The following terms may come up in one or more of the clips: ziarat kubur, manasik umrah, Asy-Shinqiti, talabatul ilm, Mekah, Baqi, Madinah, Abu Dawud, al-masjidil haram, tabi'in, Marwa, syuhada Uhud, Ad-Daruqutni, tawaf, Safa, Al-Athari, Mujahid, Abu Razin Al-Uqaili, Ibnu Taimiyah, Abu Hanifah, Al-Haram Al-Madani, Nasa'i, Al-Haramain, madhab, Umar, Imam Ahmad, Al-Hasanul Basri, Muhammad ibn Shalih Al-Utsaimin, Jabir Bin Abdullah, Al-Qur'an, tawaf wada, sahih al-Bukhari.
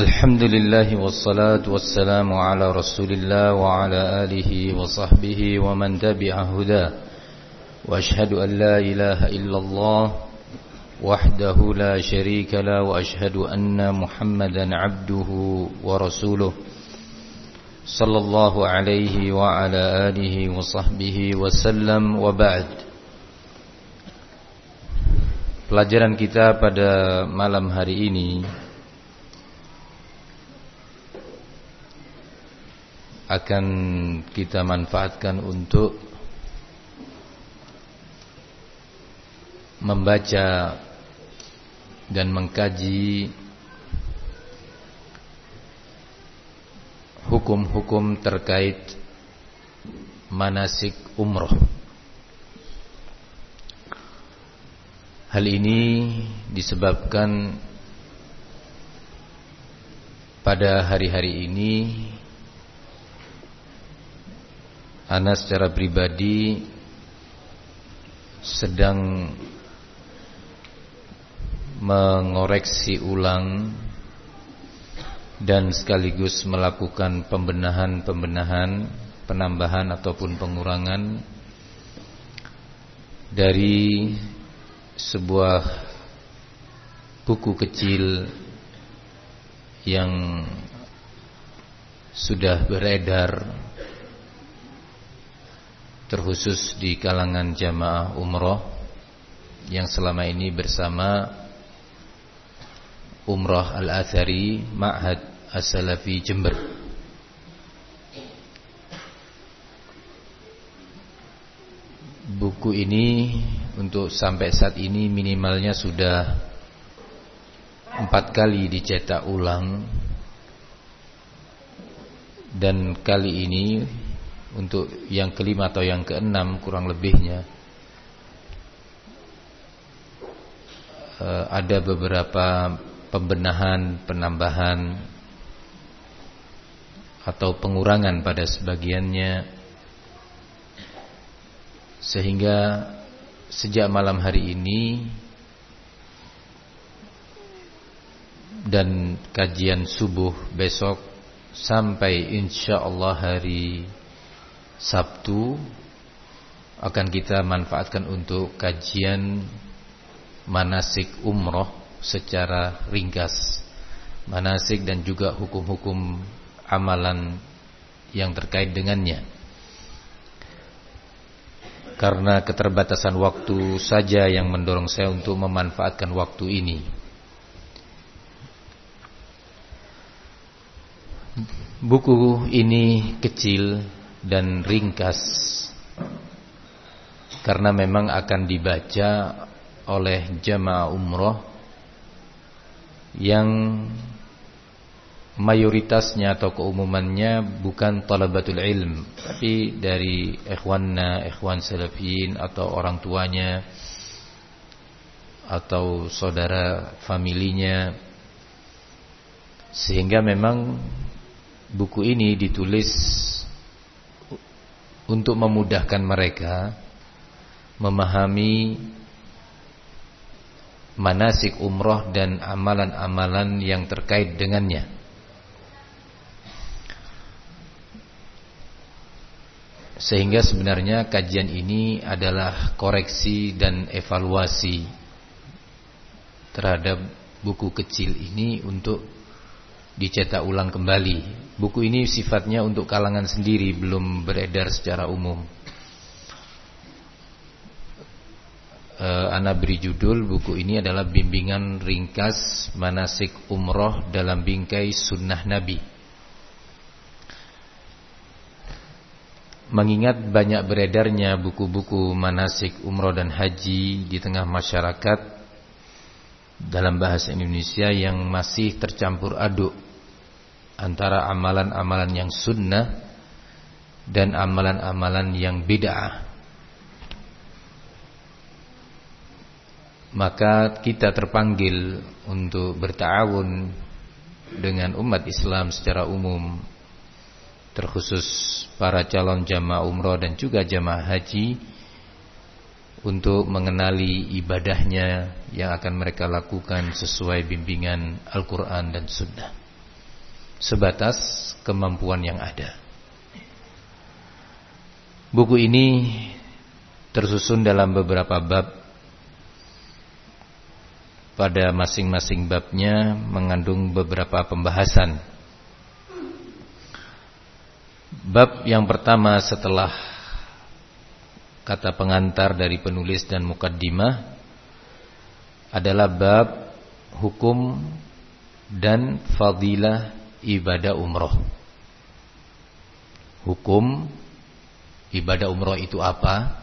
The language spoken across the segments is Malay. Alhamdulillahi wassalatu wassalamu ala rasulillah wa ala alihi wa sahbihi wa man tabi'ah huda. Wa ashhadu an la ilaha illallah wahdahu la sharika la wa ashhadu anna muhammadan abduhu wa rasuluh. Sallallahu alaihi wa ala alihi wa sahbihi wa sallam wa ba'd. Pelajaran kita pada malam hari ini akan kita manfaatkan untuk membaca dan mengkaji hukum-hukum terkait manasik umrah. Hal ini disebabkan pada hari-hari ini ana secara pribadi sedang mengoreksi ulang dan sekaligus melakukan pembenahan, penambahan ataupun pengurangan dari sebuah buku kecil yang sudah beredar terkhusus di kalangan jamaah umrah yang selama ini bersama umrah Al-Athari Ma'had As-Salafi Jember. Buku ini untuk sampai saat ini minimalnya sudah 4 kali dicetak ulang, dan kali ini untuk yang kelima atau yang keenam kurang lebihnya. Ada beberapa pembenahan, penambahan atau pengurangan pada sebagiannya, sehingga sejak malam hari ini dan kajian subuh besok sampai insyaallah hari Sabtu akan kita manfaatkan untuk kajian manasik umroh secara ringkas, manasik dan juga hukum-hukum amalan yang terkait dengannya. Karena keterbatasan waktu saja yang mendorong saya untuk memanfaatkan waktu ini. Buku ini kecil dan ringkas karena memang akan dibaca oleh jamaah umroh yang mayoritasnya atau keumumannya bukan talabatul ilm, tapi dari ikhwan salafiyin atau orang tuanya atau saudara familinya, sehingga memang buku ini ditulis untuk memudahkan mereka memahami manasik umrah dan amalan-amalan yang terkait dengannya. Sehingga sebenarnya kajian ini adalah koreksi dan evaluasi terhadap buku kecil ini untuk dicetak ulang kembali. Buku ini sifatnya untuk kalangan sendiri, belum beredar secara umum. Ana beri judul buku ini adalah bimbingan ringkas manasik umroh dalam bingkai sunnah Nabi. Mengingat banyak beredarnya buku-buku manasik umroh dan haji di tengah masyarakat dalam bahasa Indonesia yang masih tercampur aduk antara amalan-amalan yang sunnah dan amalan-amalan yang bid'ah, maka kita terpanggil untuk berta'awun dengan umat Islam secara umum, terkhusus para calon jamaah umrah dan juga jamaah haji, untuk mengenali ibadahnya yang akan mereka lakukan sesuai bimbingan Al-Qur'an dan Sunnah. sebatas kemampuan yang ada. Buku ini tersusun dalam beberapa bab. Pada masing-masing babnya mengandung beberapa pembahasan. Bab yang pertama setelah kata pengantar dari penulis dan mukaddimah adalah bab hukum dan fadilah ibadah umroh. Hukum ibadah umroh itu apa?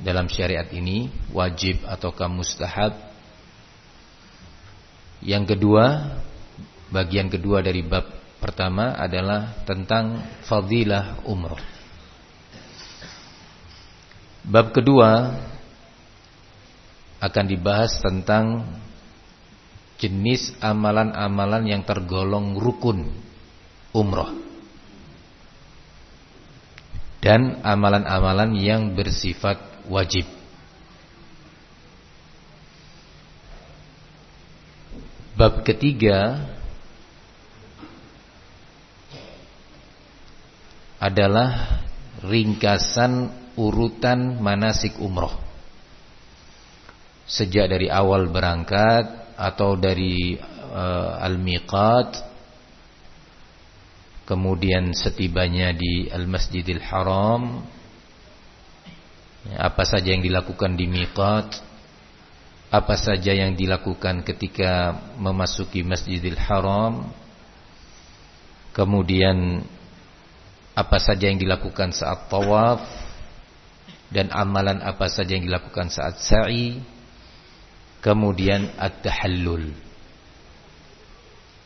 Dalam syariat ini wajib ataukah mustahab? Yang kedua, bagian kedua dari bab pertama adalah tentang fadilah umrah. Bab kedua akan dibahas tentang jenis amalan-amalan yang tergolong rukun umrah dan amalan-amalan yang bersifat wajib. Bab ketiga adalah ringkasan urutan manasik umroh, sejak dari awal berangkat atau dari al-miqat, kemudian setibanya di al-masjidil haram, apa saja yang dilakukan di miqat, apa saja yang dilakukan ketika memasuki Masjidil Haram, kemudian apa saja yang dilakukan saat tawaf, dan amalan apa saja yang dilakukan saat sa'i, kemudian at-tahallul,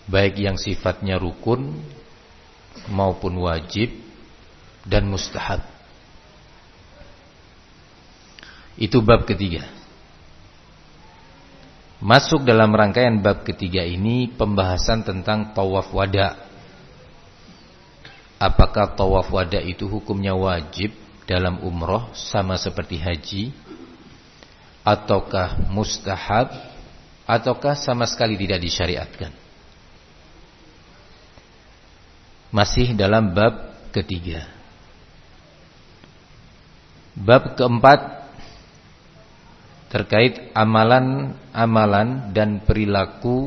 baik yang sifatnya rukun maupun wajib dan mustahab. Itu bab ketiga. Masuk dalam rangkaian bab ketiga ini pembahasan tentang tawaf wada. Apakah tawaf wada itu hukumnya wajib dalam umroh sama seperti haji, ataukah mustahab, ataukah sama sekali tidak disyariatkan? Masih dalam bab ketiga. Bab keempat terkait amalan-amalan dan perilaku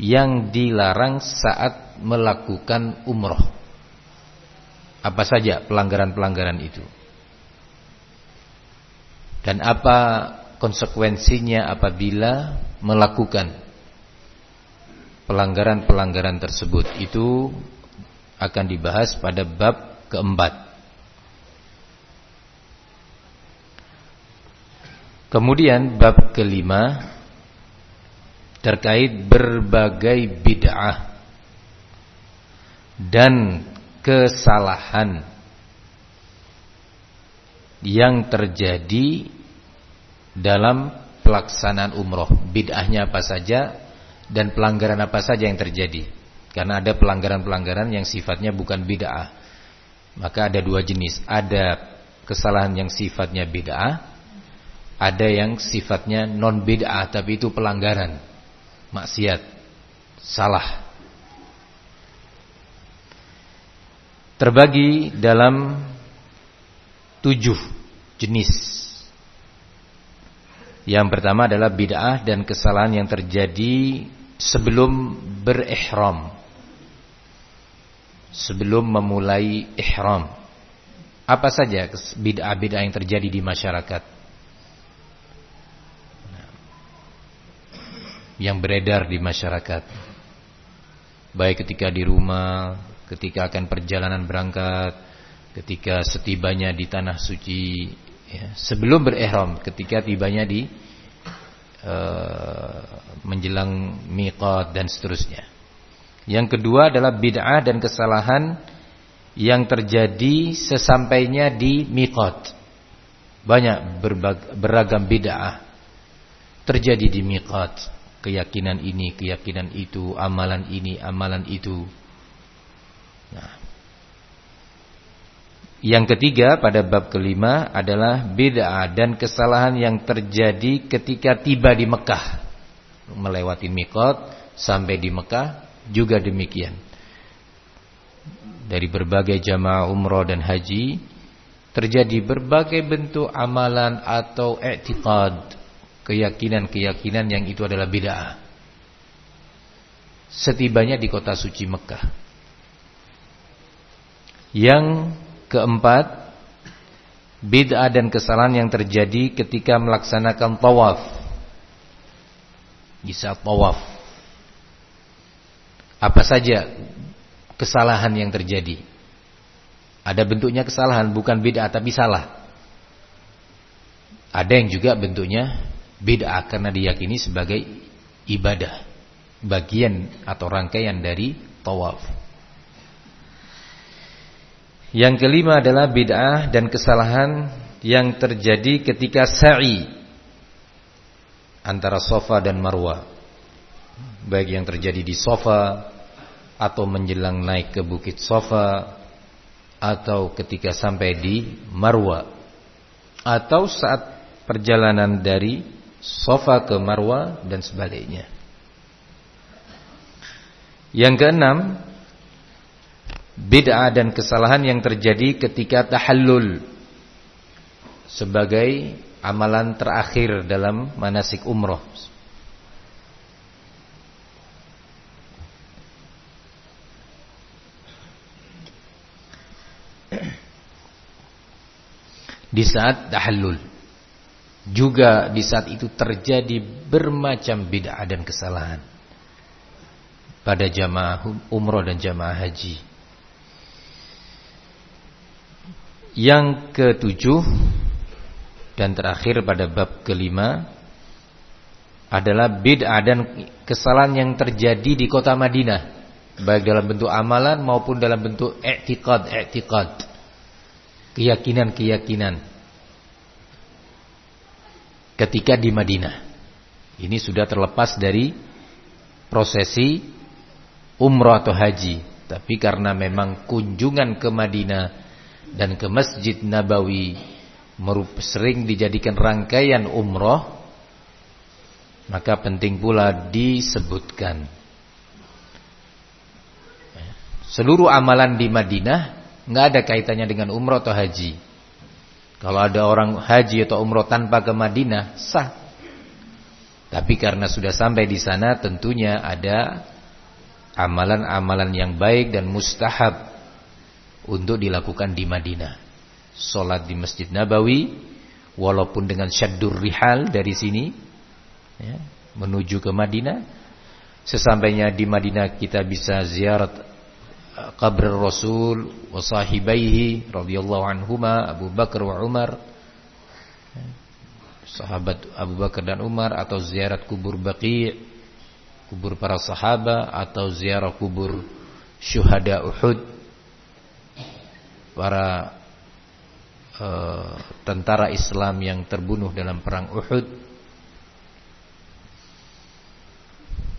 yang dilarang saat melakukan umroh. Apa saja pelanggaran-pelanggaran itu? Dan apa konsekuensinya apabila melakukan pelanggaran-pelanggaran tersebut? Itu akan dibahas pada bab keempat. Kemudian bab kelima terkait berbagai bid'ah dan kesalahan yang terjadi dalam pelaksanaan umroh. Bid'ahnya apa saja dan pelanggaran apa saja yang terjadi. Karena ada pelanggaran-pelanggaran yang sifatnya bukan bid'ah. Maka ada dua jenis. Ada kesalahan yang sifatnya bid'ah, ada yang sifatnya non bid'ah tapi itu pelanggaran, maksiat, salah. Terbagi dalam 7 jenis. Yang pertama adalah bid'ah dan kesalahan yang terjadi sebelum berihram, sebelum memulai ihram. Apa saja bid'ah-bid'ah yang terjadi di masyarakat, yang beredar di masyarakat, baik ketika di rumah, ketika akan perjalanan berangkat, ketika setibanya di tanah suci, ya, sebelum berihram, ketika tibanya di menjelang miqat dan seterusnya. Yang kedua adalah bid'ah dan kesalahan yang terjadi sesampainya di miqat. Banyak beragam bid'ah terjadi di miqat. Keyakinan ini, keyakinan itu, amalan ini, amalan itu. Nah, yang ketiga pada bab kelima adalah bid'ah dan kesalahan yang terjadi ketika tiba di Mekah. melewati miqat sampai di Mekah juga demikian. Dari berbagai jamaah umrah dan haji terjadi berbagai bentuk amalan atau i'tiqad, keyakinan-keyakinan yang itu adalah bid'ah. Setibanya di kota suci Mekah. Yang keempat, bid'ah dan kesalahan yang terjadi ketika melaksanakan tawaf. Di saat tawaf. Apa saja kesalahan yang terjadi? Ada bentuknya kesalahan, bukan bid'ah tapi salah. Ada yang juga bentuknya bid'ah karena diyakini sebagai ibadah, bagian atau rangkaian dari tawaf. Yang kelima adalah bid'ah dan kesalahan yang terjadi ketika sa'i antara Safa dan Marwa, baik yang terjadi di Safa atau menjelang naik ke bukit Safa, atau ketika sampai di Marwa, atau saat perjalanan dari Safa ke Marwa dan sebaliknya. Yang keenam, bid'ah dan kesalahan yang terjadi ketika tahallul sebagai amalan terakhir dalam manasik umrah. Di saat tahallul juga di saat itu terjadi bermacam bid'ah dan kesalahan pada jamaah umroh dan jamaah haji. Yang ketujuh dan terakhir pada bab kelima adalah bid'ah dan kesalahan yang terjadi di kota Madinah, baik dalam bentuk amalan maupun dalam bentuk i'tiqad, keyakinan-keyakinan ketika di Madinah. Ini sudah terlepas dari prosesi umrah atau haji, tapi karena memang kunjungan ke Madinah dan ke Masjid Nabawi sering dijadikan rangkaian umrah, maka penting pula disebutkan. Seluruh amalan di Madinah nggak ada kaitannya dengan umrah atau haji. Kalau ada orang haji atau umroh tanpa ke Madinah, sah. Tapi karena sudah sampai di sana, tentunya ada amalan-amalan yang baik dan mustahab untuk dilakukan di Madinah. Sholat di Masjid Nabawi, walaupun dengan syaddur rihal dari sini, ya, menuju ke Madinah. Sesampainya di Madinah kita bisa ziarat qabr Rasul wa sahibaihi radhiyallahu anhuma, Abu Bakar wa Umar, sahabat Abu Bakar dan Umar, atau ziarat kubur Baqi', kubur para sahaba, atau ziarah kubur syuhada Uhud, para tentara Islam yang terbunuh dalam perang Uhud,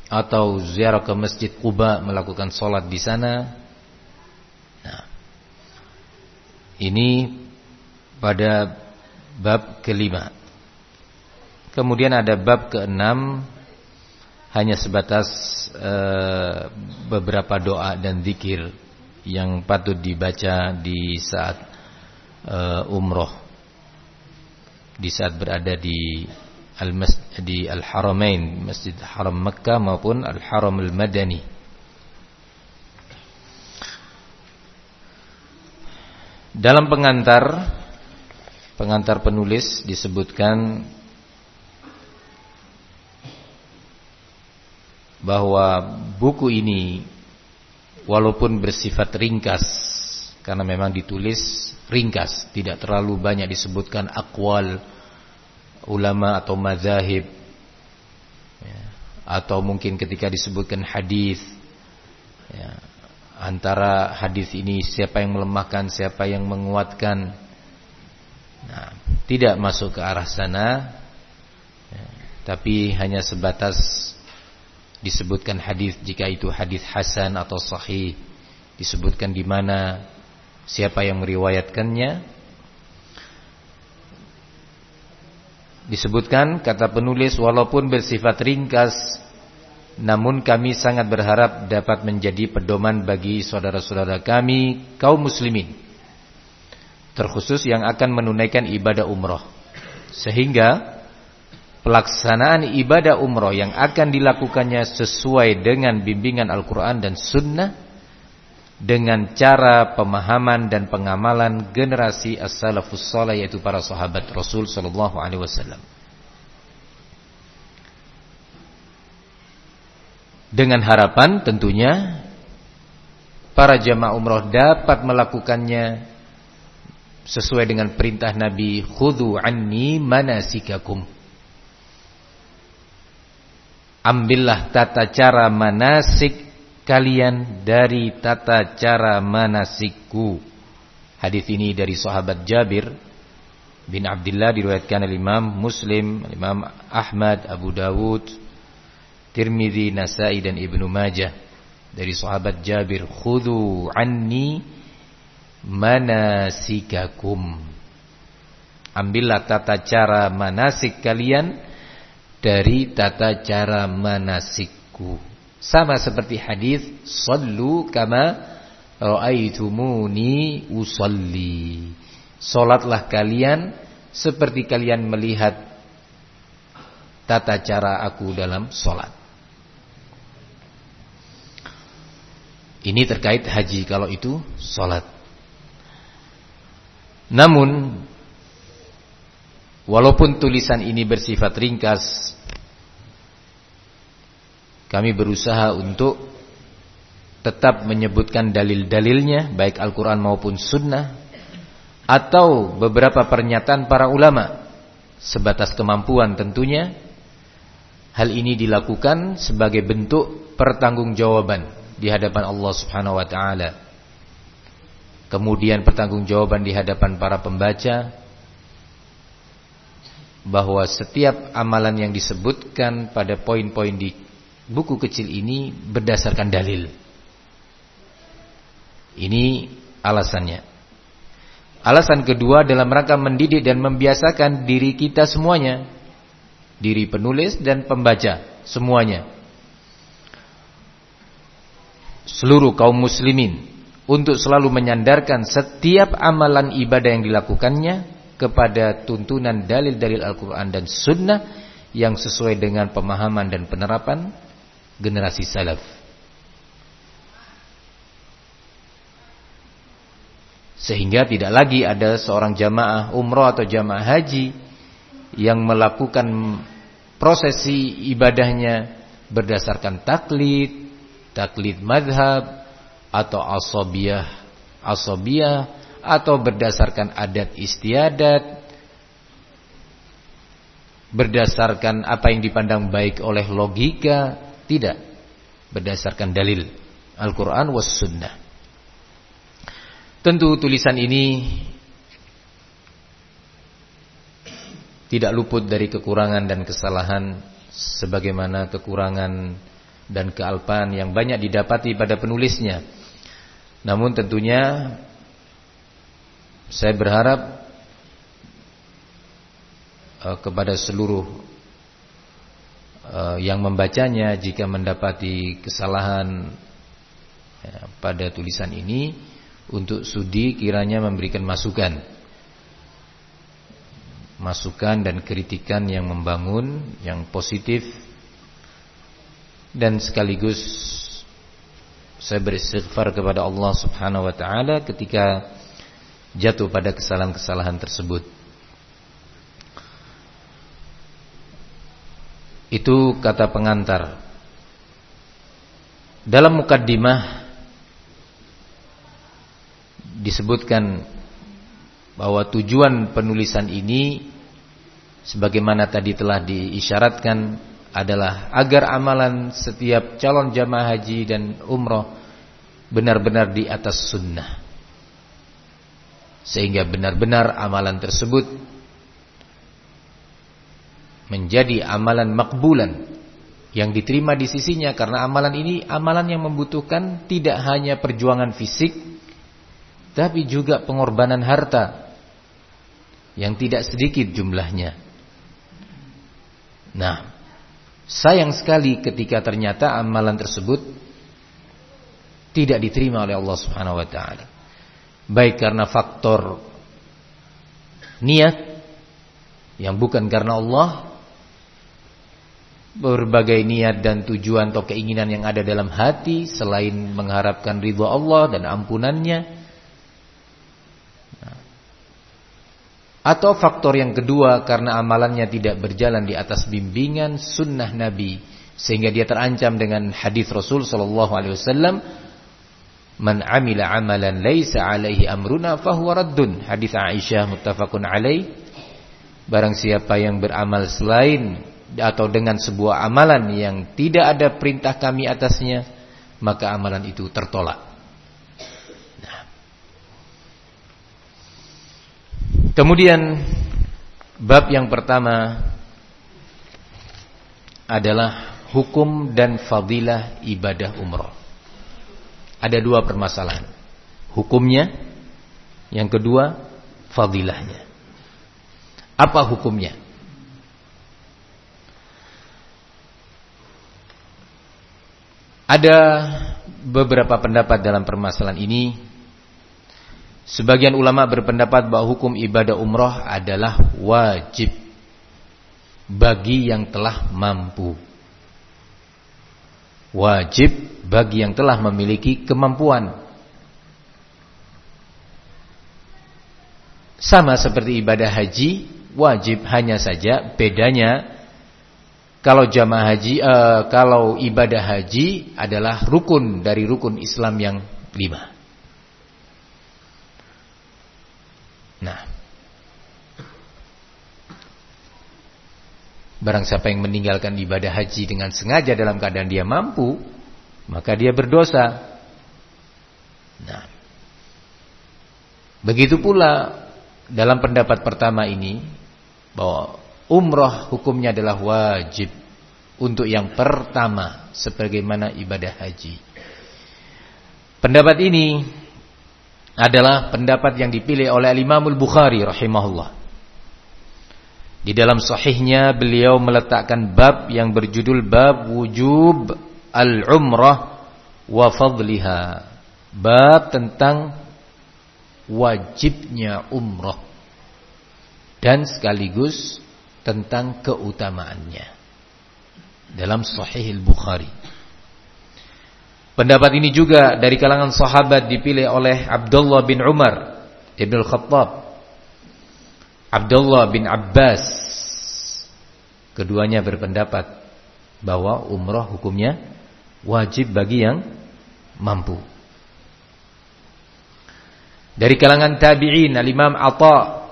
atau ziarah ke Masjid Quba melakukan sholat di sana. Ini pada bab kelima. Kemudian ada bab keenam, hanya sebatas beberapa doa dan zikir yang patut dibaca di saat umroh, di saat berada di Al-Haramain, Masjid Haram Mekah maupun Al-Haram Al-Madani. Dalam pengantar penulis disebutkan bahwa buku ini walaupun bersifat ringkas, karena memang ditulis ringkas, tidak terlalu banyak disebutkan aqwal ulama atau mazhab, ya, atau mungkin ketika disebutkan hadis, ya, antara hadis ini siapa yang melemahkan, siapa yang menguatkan. Nah, tidak masuk ke arah sana, ya, tapi hanya sebatas disebutkan hadis, jika itu hadis hasan atau sahih, disebutkan di mana, siapa yang meriwayatkannya. Disebutkan kata penulis, walaupun bersifat ringkas, namun kami sangat berharap dapat menjadi pedoman bagi saudara-saudara kami kaum muslimin, terkhusus yang akan menunaikan ibadah umrah, sehingga pelaksanaan ibadah umrah yang akan dilakukannya sesuai dengan bimbingan Al-Qur'an dan Sunnah, dengan cara pemahaman dan pengamalan generasi as-salafus saleh, yaitu para sahabat Rasul sallallahu alaihi wasallam. Dengan harapan tentunya para jamaah umrah dapat melakukannya sesuai dengan perintah Nabi, khudhu anni manasikakum, ambillah tata cara manasik kalian dari tata cara manasikku. Hadis ini dari sahabat Jabir bin Abdullah, diriwayatkan oleh Imam Muslim, Imam Ahmad, Abu Dawud, Tirmidzi, Nasa'i dan Ibnu Majah. Dari sahabat Jabir, khudhu anni manasikakum, ambillah tata cara manasik kalian dari tata cara manasikku. Sama seperti hadis sallu kama ra'aitumuni usalli, salatlah kalian seperti kalian melihat tata cara aku dalam salat. Ini terkait haji, kalau itu salat. Namun walaupun tulisan ini bersifat ringkas, kami berusaha untuk tetap menyebutkan dalil-dalilnya, baik Al-Quran maupun Sunnah, atau beberapa pernyataan para ulama, sebatas kemampuan tentunya. Hal ini dilakukan sebagai bentuk pertanggungjawaban di hadapan Allah Subhanahu Wa Taala, kemudian pertanggungjawaban di hadapan para pembaca, bahwa setiap amalan yang disebutkan pada poin-poin di buku kecil ini berdasarkan dalil. Ini alasannya. Alasan kedua, dalam rangka mendidik dan membiasakan diri kita semuanya, diri penulis dan pembaca semuanya, seluruh kaum muslimin, untuk selalu menyandarkan setiap amalan ibadah yang dilakukannya kepada tuntunan dalil-dalil Al-Quran dan Sunnah yang sesuai dengan pemahaman dan penerapan generasi salaf. Sehingga tidak lagi ada seorang jamaah umrah atau jamaah haji yang melakukan prosesi ibadahnya berdasarkan taklid, taklid madhab, atau asabiyah, atau berdasarkan adat istiadat, berdasarkan apa yang dipandang baik oleh logika. Tidak, berdasarkan dalil Al-Quran was Sunnah. Tentu tulisan ini tidak luput dari kekurangan dan kesalahan, sebagaimana kekurangan dan kealpaan yang banyak didapati pada penulisnya. Namun tentunya saya berharap kepada seluruh yang membacanya, jika mendapati kesalahan pada tulisan ini, untuk sudi kiranya memberikan masukan dan kritikan yang membangun, yang positif. Dan sekaligus saya beristighfar kepada Allah Subhanahu Wa Taala ketika jatuh pada kesalahan-kesalahan tersebut. Itu kata pengantar. Dalam mukaddimah disebutkan bahwa tujuan penulisan ini, sebagaimana tadi telah diisyaratkan, adalah agar amalan setiap calon jamaah haji dan umrah benar-benar di atas sunnah, sehingga benar-benar amalan tersebut menjadi amalan makbulan yang diterima di sisinya. Karena amalan ini amalan yang membutuhkan tidak hanya perjuangan fisik, tapi juga pengorbanan harta yang tidak sedikit jumlahnya. Nah, sayang sekali ketika ternyata amalan tersebut tidak diterima oleh Allah Subhanahu Wa Taala, baik karena faktor niat yang bukan karena Allah, berbagai niat dan tujuan atau keinginan yang ada dalam hati selain mengharapkan ridha Allah dan ampunannya, atau faktor yang kedua karena amalannya tidak berjalan di atas bimbingan sunnah Nabi sehingga dia terancam dengan hadis Rasul sallallahu alaihi wasallam, man amila amalan laisa alaihi amruna fahuwa raddun, hadis Aisyah muttafaqun alaih. Barang siapa yang beramal selain atau dengan sebuah amalan yang tidak ada perintah kami atasnya, maka amalan itu tertolak. Nah. Kemudian bab yang pertama adalah hukum dan fadilah ibadah umrah. Ada dua permasalahan, hukumnya, yang kedua fadilahnya. Apa hukumnya? Ada beberapa pendapat dalam permasalahan ini. Sebagian ulama berpendapat bahwa hukum ibadah umrah adalah wajib bagi yang telah mampu, wajib bagi yang telah memiliki kemampuan. Sama seperti ibadah haji wajib, hanya saja bedanya kalau jamaah haji, kalau ibadah haji adalah rukun dari rukun Islam yang 5. Nah, barang siapa yang meninggalkan ibadah haji dengan sengaja dalam keadaan dia mampu, maka dia berdosa. Nah, begitu pula dalam pendapat pertama ini bahwa umrah hukumnya adalah wajib untuk yang pertama sebagaimana ibadah haji. Pendapat ini adalah pendapat yang dipilih oleh Imam Al-Bukhari rahimahullah. Di dalam sahihnya beliau meletakkan bab yang berjudul bab wujub al-umrah wa fadliha, bab tentang wajibnya umrah dan sekaligus tentang keutamaannya dalam Sahih Al-Bukhari. Pendapat ini juga dari kalangan sahabat dipilih oleh Abdullah bin Umar Ibnu Khattab, Abdullah bin Abbas. Keduanya berpendapat bahwa umrah hukumnya wajib bagi yang mampu. Dari kalangan tabi'in Al-Imam Atha,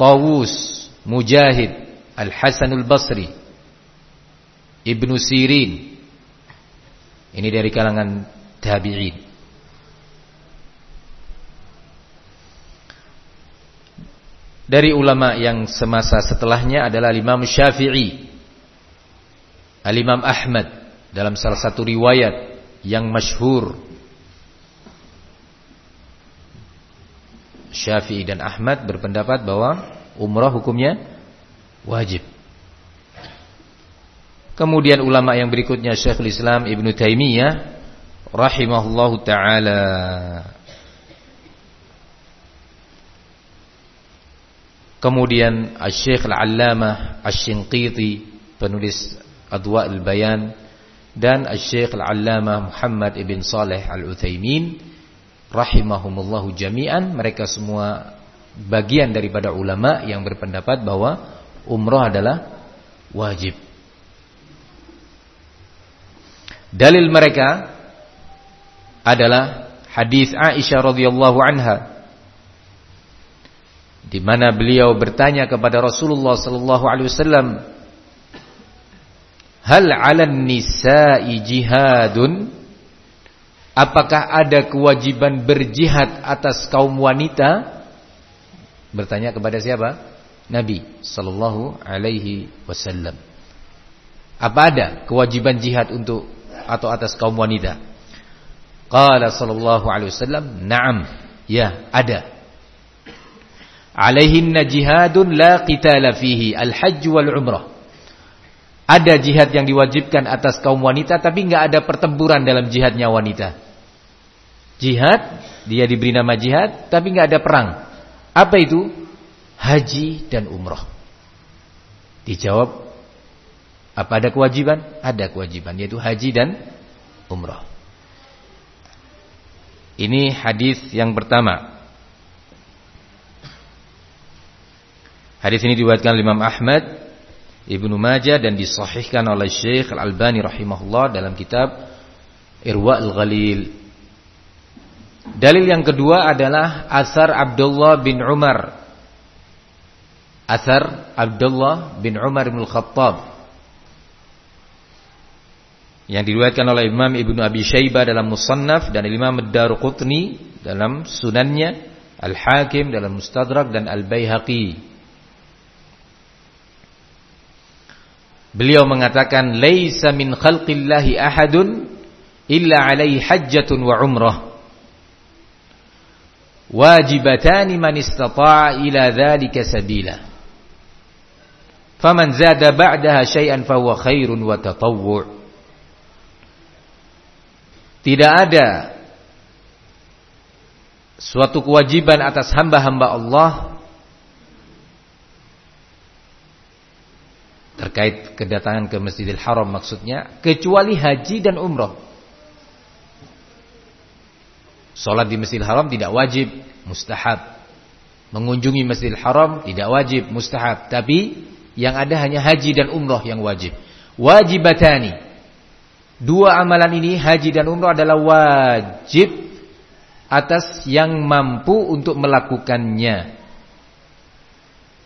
Tawus, Mujahid, Al-Hasanul Basri, Ibnu Sirin. Ini dari kalangan tabi'in. Dari ulama yang semasa setelahnya adalah Imam Syafi'i, Al-Imam Ahmad dalam salah satu riwayat yang masyhur. Syafi'i dan Ahmad berpendapat bahwa umrah hukumnya wajib. Kemudian ulama yang berikutnya Syekhul Islam Ibnu Taimiyah rahimahullahu taala. Kemudian Asy-Syaikh Al-Allamah Asy-Shinqiti, penulis Adwa' al-Bayan, dan Asy-Syaikh Al-Allamah Muhammad ibn Shalih Al-Utsaimin rahimahumullahu jami'an. Mereka semua bagian daripada ulama yang berpendapat bahwa umrah adalah wajib. Dalil mereka adalah hadis Aisyah radhiyallahu anha, di mana beliau bertanya kepada Rasulullah sallallahu alaihi wasallam, "Hal 'alan nisa'i jihadun?" Apakah ada kewajiban berjihad atas kaum wanita? Bertanya kepada siapa? Nabi sallallahu alaihi wasallam. Apa ada kewajiban jihad untuk atau atas kaum wanita? Qala sallallahu alaihi wasallam, "Na'am, ya, ada. Alaihinna jihadun la qitala fihi, al-hajj wal umrah." Ada jihad yang diwajibkan atas kaum wanita, tapi nggak ada pertempuran dalam jihadnya wanita. Jihad, dia diberi nama jihad, tapi nggak ada perang. Apa itu? Haji dan umrah. Dijawab, apa ada kewajiban? Ada kewajiban, yaitu haji dan umrah. Ini hadis yang pertama. Hadis ini diriwayatkan oleh Imam Ahmad, Ibnu Majah, dan disahihkan oleh Syekh Al-Albani rahimahullah dalam kitab Irwa'ul Ghalil. Dalil yang kedua adalah asar Abdullah bin Umar. Asar Abdullah bin Umar bin Al-Khattab yang diriwayatkan oleh Imam Ibnu Abi Syaibah dalam Musannaf, dan Imam Ad-Daruqutni dalam Sunannya, Al-Hakim dalam Mustadrak, dan Al-Baihaqi. Beliau mengatakan, "Laisa min khalqillahi ahadun illa 'alaihi hajjatun wa umrah. Wajibatani man istata'a ila dzalika sabila. Faman zada ba'daha syai'an fa huwa khairun wa tatawwu'." Tidak ada suatu kewajiban atas hamba-hamba Allah terkait kedatangan ke Masjidil Haram maksudnya, kecuali haji dan umrah. Salat di Masjidil Haram tidak wajib, mustahab. Mengunjungi Masjidil Haram tidak wajib, mustahab. Tapi yang ada hanya haji dan umrah yang wajib. Wajibatani. Dua amalan ini, haji dan umrah, adalah wajib atas yang mampu untuk melakukannya.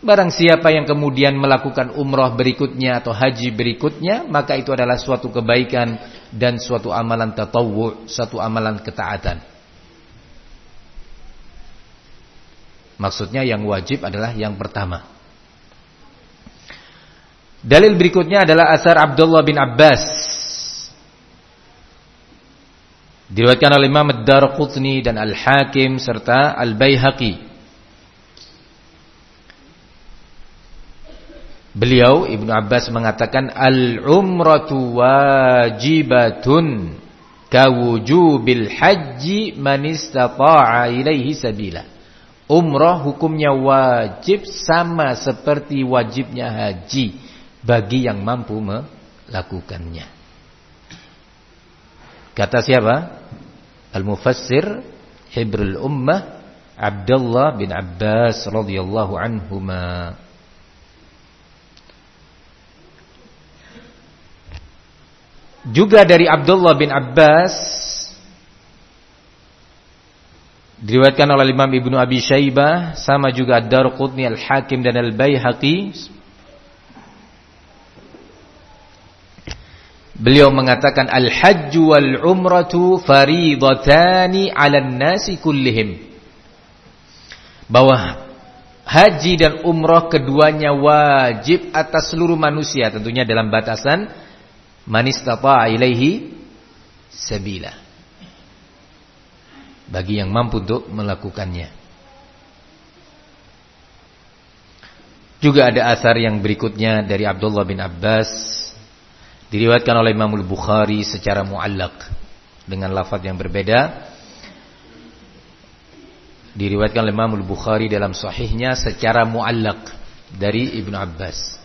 Barang siapa yang kemudian melakukan umrah berikutnya atau haji berikutnya, maka itu adalah suatu kebaikan dan suatu amalan tatawwu', suatu amalan ketaatan. Maksudnya yang wajib adalah yang pertama. Dalil berikutnya adalah asar Abdullah bin Abbas. Diriwayatkan oleh Imam Ad-Darqutni dan Al-Hakim serta Al-Baihaqi. Beliau, Ibnu Abbas, mengatakan, "Al-umratu wajibatun kawujubil haji man istata'a ilaihi sabila." Umrah hukumnya wajib sama seperti wajibnya haji bagi yang mampu melakukannya. Kata siapa? Al-Mufassir Hibrul Ummah Abdullah bin Abbas radhiyallahu anhuma. Juga dari Abdullah bin Abbas diriwayatkan oleh Imam Ibnu Abi Syaibah, sama juga Ad-Darqutni, Al-Hakim, dan Al-Baihaqi. Beliau mengatakan, "Al-hajju wal umratu faridatani 'alan nasi kullihim." Bahwa haji dan umrah keduanya wajib atas seluruh manusia, tentunya dalam batasan man istata'a ilaihi sabila, bagi yang mampu untuk melakukannya. Juga ada asar yang berikutnya dari Abdullah bin Abbas, diriwayatkan oleh Imam Al-Bukhari secara mu'allaq dengan lafaz yang berbeda. Diriwayatkan oleh Imam Al-Bukhari dalam sahihnya secara mu'allaq dari Ibnu Abbas.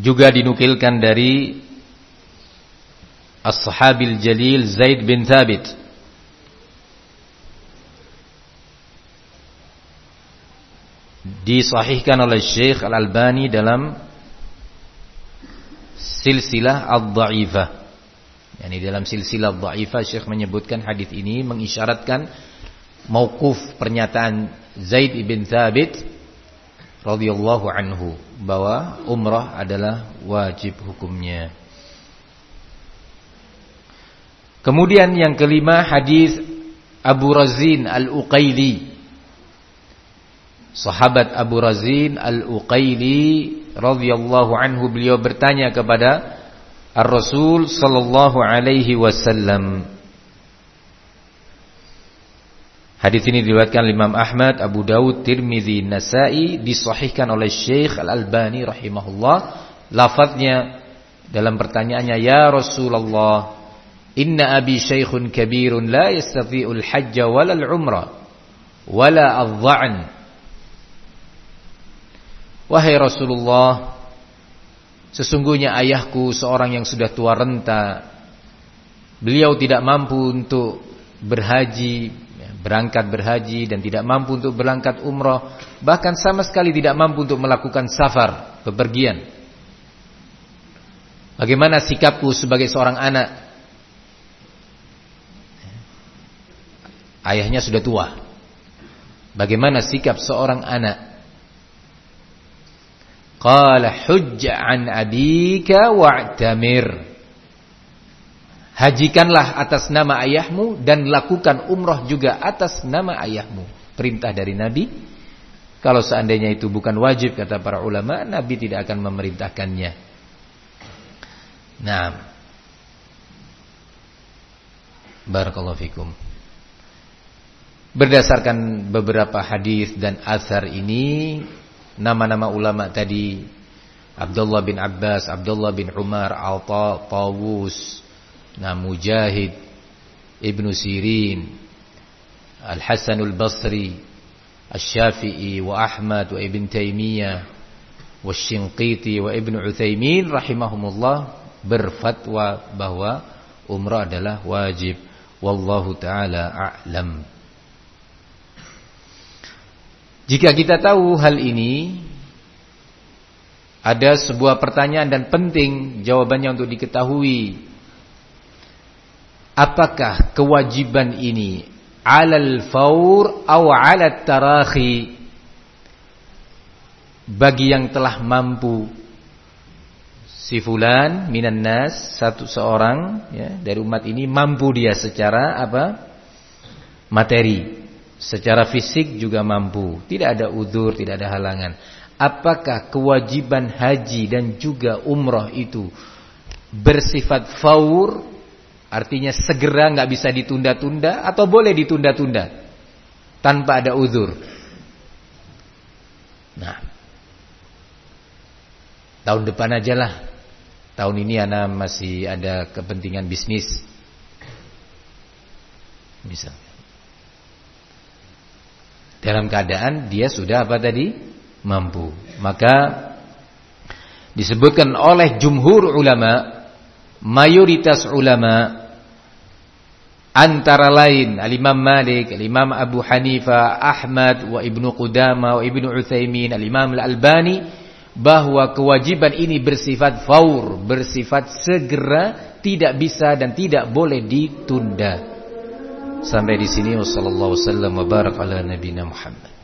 Juga dinukilkan dari As-Sahabil Jalil Zaid bin Thabit. Disahihkan oleh Syekh Al-Albani dalam Silsilah Ad-Dha'ifah. Yani dalam Silsilah Ad-Dha'ifah, Syekh menyebutkan hadis ini mengisyaratkan mauquf pernyataan Zaid bin Thabit radhiyallahu anhu bahwa umrah adalah wajib hukumnya. Kemudian yang kelima, hadis Abu Razin Al-Uqaili, sahabat Abu Razin Al-Uqaili radhiyallahu anhu. Beliau bertanya kepada Ar-Rasul sallallahu alaihi wasallam, Hadis ini diriwayatkan Imam Ahmad, Abu Dawud, Tirmizi, Nasa'i, disahihkan oleh Syekh Al-Albani rahimahullah. Lafaznya dalam pertanyaannya, ya Rasulullah, inna abi syaikhun kabirun la yastati'ul hajja walal umrah wala adh-dha'n. Wahai Rasulullah, sesungguhnya ayahku seorang yang sudah tua renta, beliau tidak mampu untuk berangkat berhaji dan tidak mampu untuk berangkat umrah, bahkan sama sekali tidak mampu untuk melakukan safar, bepergian. Bagaimana sikapku sebagai seorang anak? Ayahnya sudah tua. Bagaimana sikap seorang anak? Qala hujja an abika wa'tamir. Hajikanlah atas nama ayahmu dan lakukan umrah juga atas nama ayahmu. Perintah dari Nabi. Kalau seandainya itu bukan wajib, kata para ulama, Nabi tidak akan memerintahkannya. Naam. Barakallahu fikum. Berdasarkan beberapa hadis dan atsar ini, nama-nama ulama tadi, Abdullah bin Abbas, Abdullah bin Umar, Atha, Tawus, Mujahid, Ibnu Sirin, Al-Hasanul Basri, Al-Syafi'i wa Ahmad wa Ibn Taymiyah wa Shinqiti wa Ibn Uthaymin rahimahumullah berfatwa bahwa umrah adalah wajib. Wallahu ta'ala a'lam. Jika kita tahu hal ini, ada sebuah pertanyaan dan penting jawabannya untuk diketahui. Apakah kewajiban ini alal faur atau alat tarahi, bagi yang telah mampu? Si fulan minan nas, satu seorang ya, dari umat ini mampu dia secara apa? Materi, secara fisik juga mampu, tidak ada udzur, tidak ada halangan. Apakah kewajiban haji dan juga umrah itu bersifat faur? Artinya segera, gak bisa ditunda-tunda, atau boleh ditunda-tunda tanpa ada uzur. Nah, tahun depan ajalah. Tahun ini ana masih ada kepentingan bisnis, misal. Dalam keadaan dia sudah apa tadi? Mampu. Maka disebutkan oleh jumhur ulama, mayoritas ulama, antara lain Al-Imam Malik, Al-Imam Abu Hanifah, Ahmad, wa Ibnu Qudamah, wa Ibnu Utsaimin, Al-Imam Al-Albani, bahwa kewajiban ini bersifat faur, bersifat segera, tidak bisa dan tidak boleh ditunda. Sampai di sini, wassalamualaikum warahmatullahi wabarakatuh.